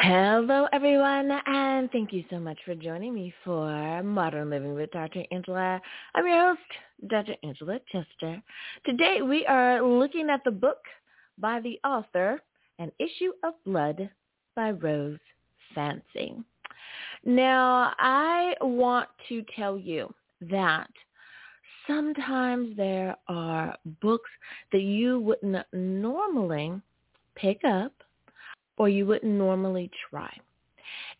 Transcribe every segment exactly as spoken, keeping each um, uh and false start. Hello, everyone, and thank you so much for joining me for Modern Living with Doctor Angela. I'm your host, Doctor Angela Chester. Today, we are looking at the book by the author, An Issue of Blood by Rose Fancy. Now, I want to tell you that sometimes there are books that you wouldn't normally pick up or you wouldn't normally try.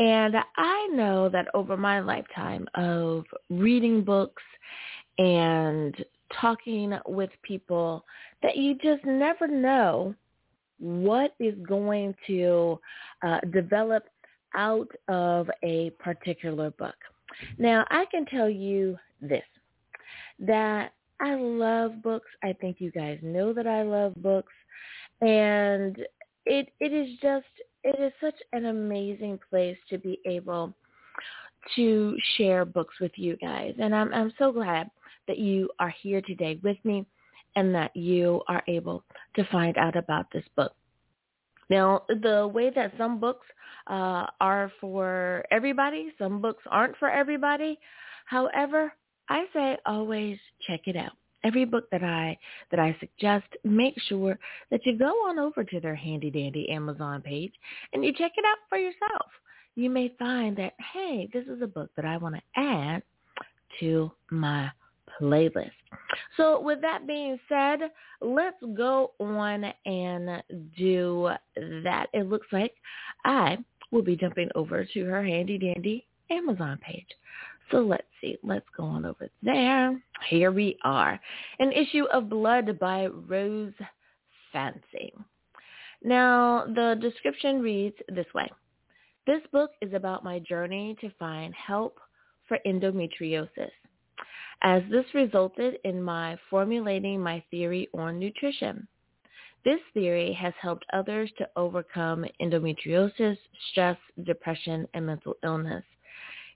And I know that over my lifetime of reading books and talking with people, that you just never know what is going to uh, develop out of a particular book. Now, I can tell you this, that I love books. I think you guys know that I love books. And It it is just, it is such an amazing place to be able to share books with you guys. And I'm I'm so glad that you are here today with me and that you are able to find out about this book. Now, the way that some books uh, are for everybody, some books aren't for everybody. However, I say always check it out. Every book that I that I suggest, make sure that you go on over to their handy-dandy Amazon page and you check it out for yourself. You may find that, hey, this is a book that I want to add to my playlist. So with that being said, let's go on and do that. It looks like I will be jumping over to her handy-dandy Amazon page. So let's see. Let's go on over there. Here we are. An Issue of Blood by Rose Fancy. Now, the description reads this way. This book is about my journey to find help for endometriosis, as this resulted in my formulating my theory on nutrition. This theory has helped others to overcome endometriosis, stress, depression, and mental illness.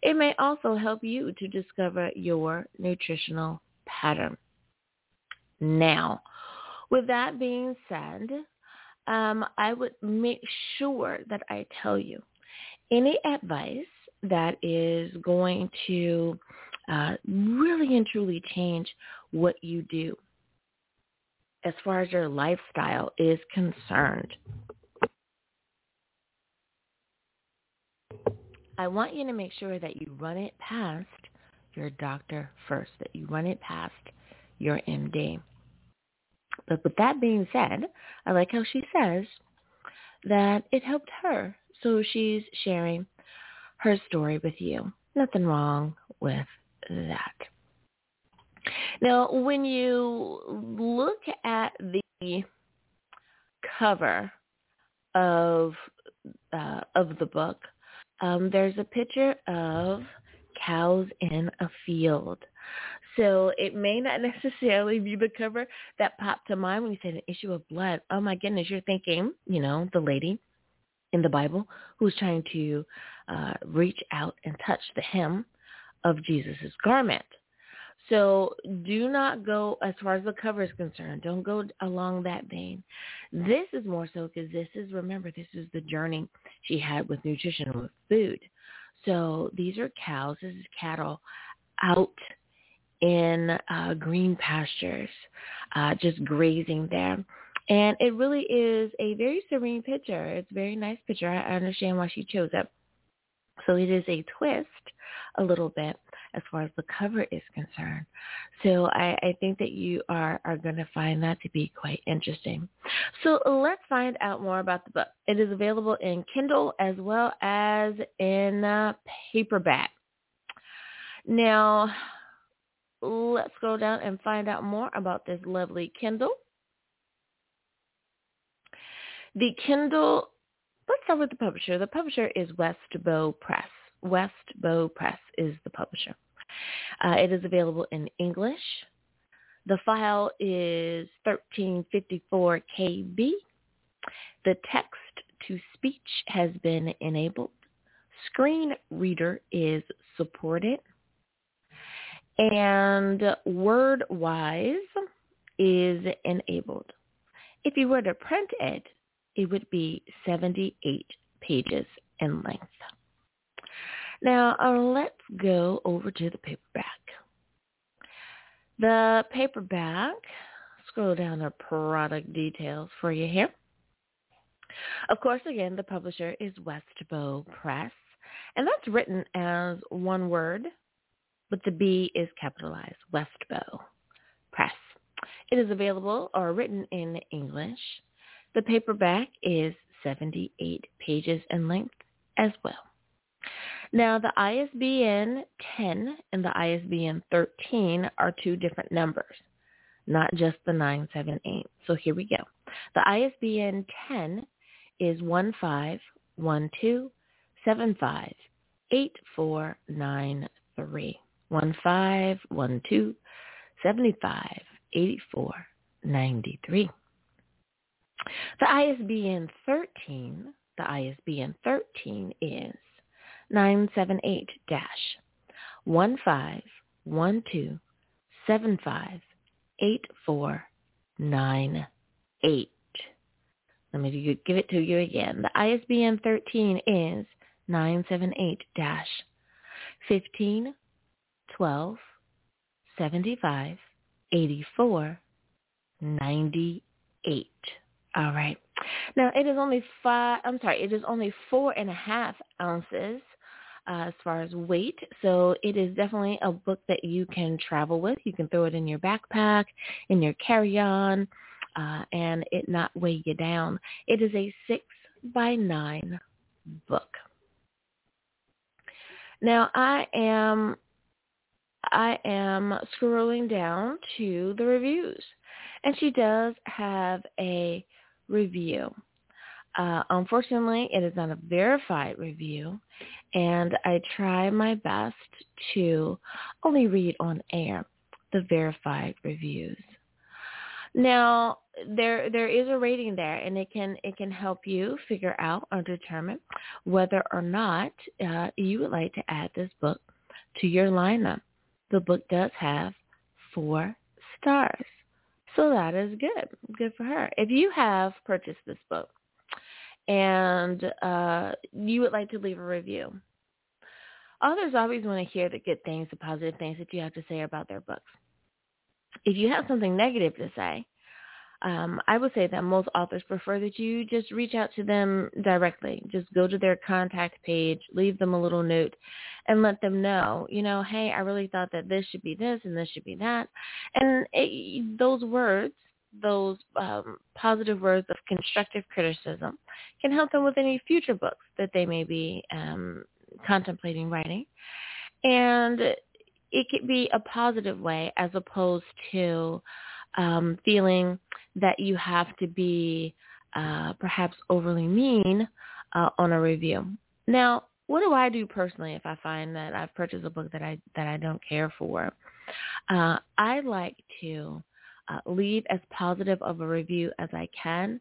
It may also help you to discover your nutritional pattern. Now, with that being said, um, I would make sure that I tell you any advice that is going to uh, really and truly change what you do as far as your lifestyle is concerned. I want you to make sure that you run it past your doctor first, that you run it past your M D. But with that being said, I like how she says that it helped her. So she's sharing her story with you. Nothing wrong with that. Now, when you look at the cover of uh, of the book, Um, there's a picture of cows in a field. So it may not necessarily be the cover that popped to mind when you said An Issue of Blood. Oh, my goodness, you're thinking, you know, the lady in the Bible who's trying to uh, reach out and touch the hem of Jesus' garment. So do not go, as far as the cover is concerned, don't go along that vein. This is more so because this is, remember, this is the journey she had with nutrition, with food. So these are cows, this is cattle out in uh, green pastures, uh, just grazing there. And it really is a very serene picture. It's a very nice picture. I understand why she chose it. So it is a twist a little bit as far as the cover is concerned. So I, I think that you are, are going to find that to be quite interesting. So let's find out more about the book. It is available in Kindle as well as in uh, paperback. Now, let's go down and find out more about this lovely Kindle. The Kindle, let's start with the publisher. The publisher is Westbow Press. Westbow Press is the publisher. Uh, it is available in English. The file is thirteen fifty-four K B. The text-to-speech has been enabled. Screen reader is supported. And WordWise is enabled. If you were to print it, it would be seventy-eight pages in length. Now, uh, let's go over to the paperback. The paperback, scroll down to product details for you here. Of course, again, the publisher is Westbow Press, and that's written as one word, but the B is capitalized, Westbow Press. It is available or written in English. The paperback is seventy-eight pages in length as well. Now, the I S B N ten and the I S B N thirteen are two different numbers, not just the nine seven eight. So here we go. The I S B N ten is one five one two seven five eight four nine three. one five one two seven five eight four nine three. The I S B N thirteen, the I S B N thirteen is nine seven eight one five one two seven five eight four nine eight. Let me give it to you again. The I S B N thirteen is nine seven eight dash fifteen twelve seventy-five eighty-four ninety-eight. All right. Now, it is only five, I'm sorry, it is only four and a half ounces uh, as far as weight. So it is definitely a book that you can travel with. You can throw it in your backpack, in your carry-on, uh, and it not weigh you down. It is a six by nine book. Now, I am, I am scrolling down to the reviews, and she does have a review. Uh, unfortunately, it is not a verified review, and I try my best to only read on air the verified reviews. Now, there there is a rating there, and it can it can help you figure out or determine whether or not uh, you would like to add this book to your lineup. The book does have four stars. So that is good. Good for her. If you have purchased this book and uh, you would like to leave a review, authors always want to hear the good things, the positive things that you have to say about their books. If you have something negative to say, um, I would say that most authors prefer that you just reach out to them directly. Just go to their contact page, leave them a little note, and let them know, you know, hey, I really thought that this should be this and this should be that. And it, those words, those um, positive words of constructive criticism can help them with any future books that they may be um, contemplating writing. And it could be a positive way as opposed to Um, feeling that you have to be uh, perhaps overly mean uh, on a review. Now, what do I do personally if I find that I've purchased a book that I that I don't care for? Uh, I like to uh, leave as positive of a review as I can,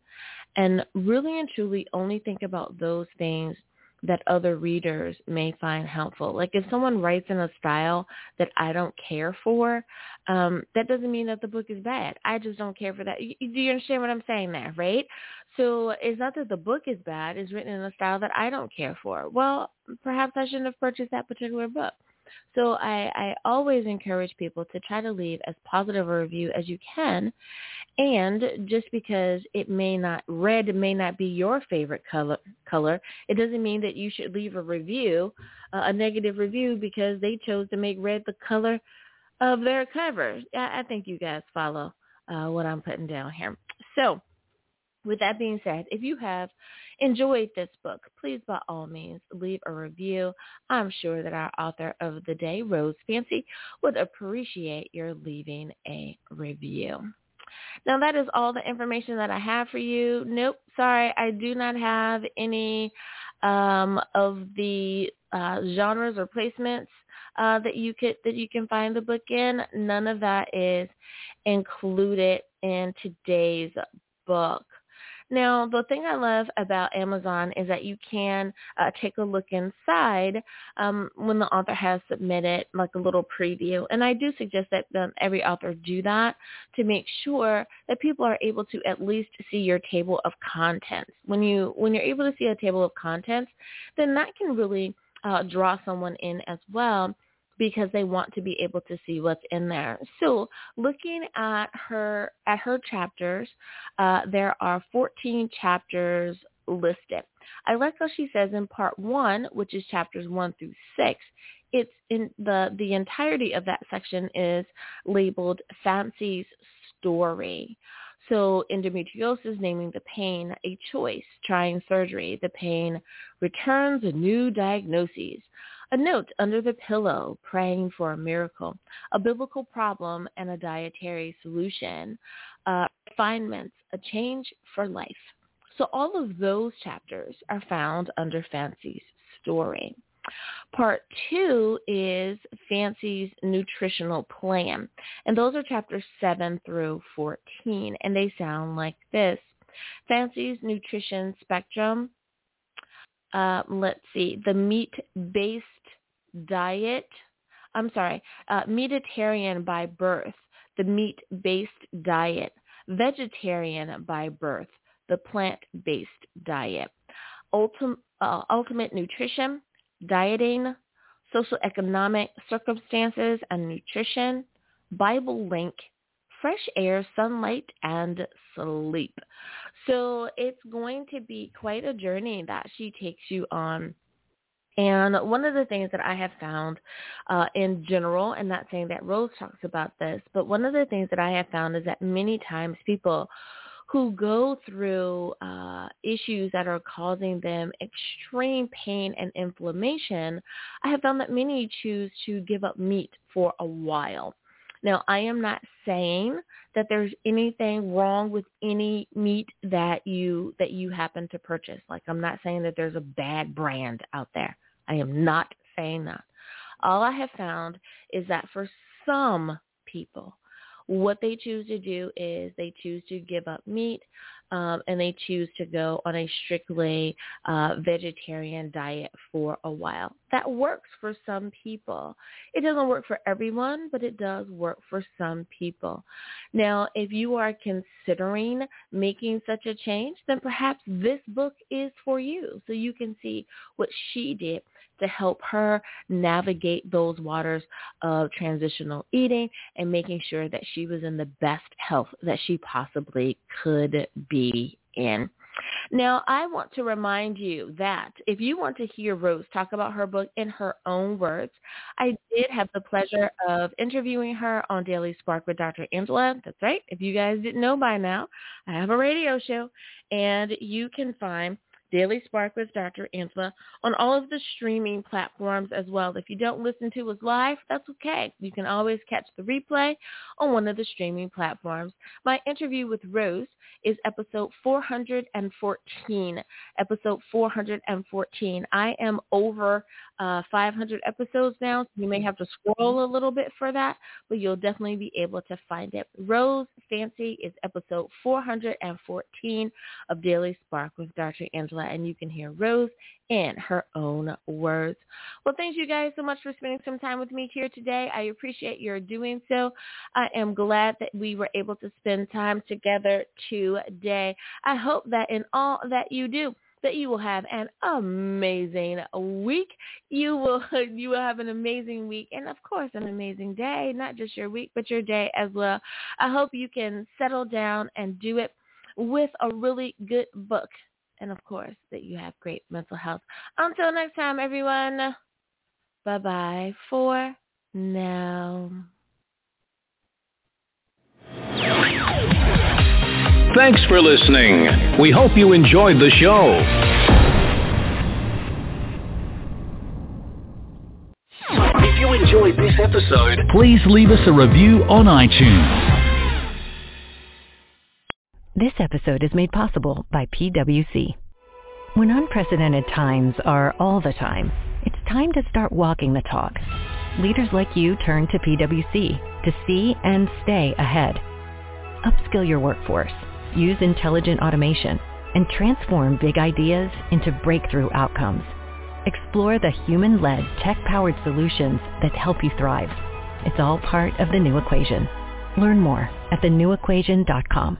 and really and truly only think about those things that other readers may find helpful. Like if someone writes in a style that I don't care for, um, that doesn't mean that the book is bad. I just don't care for that. You, do you understand what I'm saying there, right? So it's not that the book is bad. It's written in a style that I don't care for. Well, perhaps I shouldn't have purchased that particular book. So I, I always encourage people to try to leave as positive a review as you can. And just because it may not, red may not be your favorite color, color, it doesn't mean that you should leave a review, uh, a negative review, because they chose to make red the color of their cover. I, I think you guys follow uh, what I'm putting down here. So with that being said, if you have enjoyed this book, please by all means leave a review. I'm sure that our author of the day, Rose Fancy, would appreciate your leaving a review. Now, that is all the information that I have for you. Nope, sorry, I do not have any um, of the uh, genres or placements uh, that you could that you can find the book in. None of that is included in today's book. Now, the thing I love about Amazon is that you can uh, take a look inside um, when the author has submitted like a little preview. And I do suggest that um, every author do that to make sure that people are able to at least see your table of contents. When, you, when you're able to see a table of contents, then that can really uh, draw someone in as well, because they want to be able to see what's in there. So looking at her at her chapters, uh, there are fourteen chapters listed. I like how she says in part one, which is chapters one through six, it's in the, the entirety of that section is labeled Fancy's Story. So endometriosis, naming the pain, a choice, trying surgery, the pain returns, a new diagnosis, a note under the pillow, praying for a miracle, a biblical problem and a dietary solution, uh, refinements, a change for life. So all of those chapters are found under Fancy's Story. Part two is Fancy's Nutritional Plan, and those are chapters seven through fourteen, and they sound like this. Fancy's Nutrition Spectrum, uh, let's see, the meat-based diet, I'm sorry, uh, meatitarian by birth, the meat-based diet, vegetarian by birth, the plant-based diet, ultim- uh, ultimate nutrition, dieting, socioeconomic circumstances and nutrition, Bible link, fresh air, sunlight, and sleep. So it's going to be quite a journey that she takes you on. And one of the things that I have found uh, in general, and not saying that Rose talks about this, but one of the things that I have found is that many times people who go through uh, issues that are causing them extreme pain and inflammation, I have found that many choose to give up meat for a while. Now, I am not saying that there's anything wrong with any meat that you that you happen to purchase. Like, I'm not saying that there's a bad brand out there. I am not saying that. All I have found is that for some people, what they choose to do is they choose to give up meat um, and they choose to go on a strictly uh, vegetarian diet for a while. That works for some people. It doesn't work for everyone, but it does work for some people. Now, if you are considering making such a change, then perhaps this book is for you, so you can see what she did to help her navigate those waters of transitional eating and making sure that she was in the best health that she possibly could be in. Now, I want to remind you that if you want to hear Rose talk about her book in her own words, I did have the pleasure of interviewing her on Daily Spark with Doctor Angela. That's right. If you guys didn't know by now, I have a radio show, and you can find Daily Spark with Doctor Angela on all of the streaming platforms as well. If you don't listen to us live, that's okay. You can always catch the replay on one of the streaming platforms. My interview with Rose is episode four hundred fourteen. Episode four hundred fourteen. I am over uh, five hundred episodes now. So you may have to scroll a little bit for that, but you'll definitely be able to find it. Rose Fancy is episode four hundred fourteen of Daily Spark with Doctor Angela, and you can hear Rose in her own words. Well, thank you guys so much for spending some time with me here today. I appreciate your doing so. I am glad that we were able to spend time together today. I hope that in all that you do, that you will have an amazing week. You will you will have an amazing week and, of course, an amazing day, not just your week, but your day as well. I hope you can settle down and do it with a really good book and, of course, that you have great mental health. Until next time, everyone, bye-bye for now. Thanks for listening. We hope you enjoyed the show. If you enjoyed this episode, please leave us a review on iTunes. This episode is made possible by P W C. When unprecedented times are all the time, it's time to start walking the talk. Leaders like you turn to P W C to see and stay ahead. Upskill your workforce, use intelligent automation, and transform big ideas into breakthrough outcomes. Explore the human-led, tech-powered solutions that help you thrive. It's all part of the New Equation. Learn more at the new equation dot com.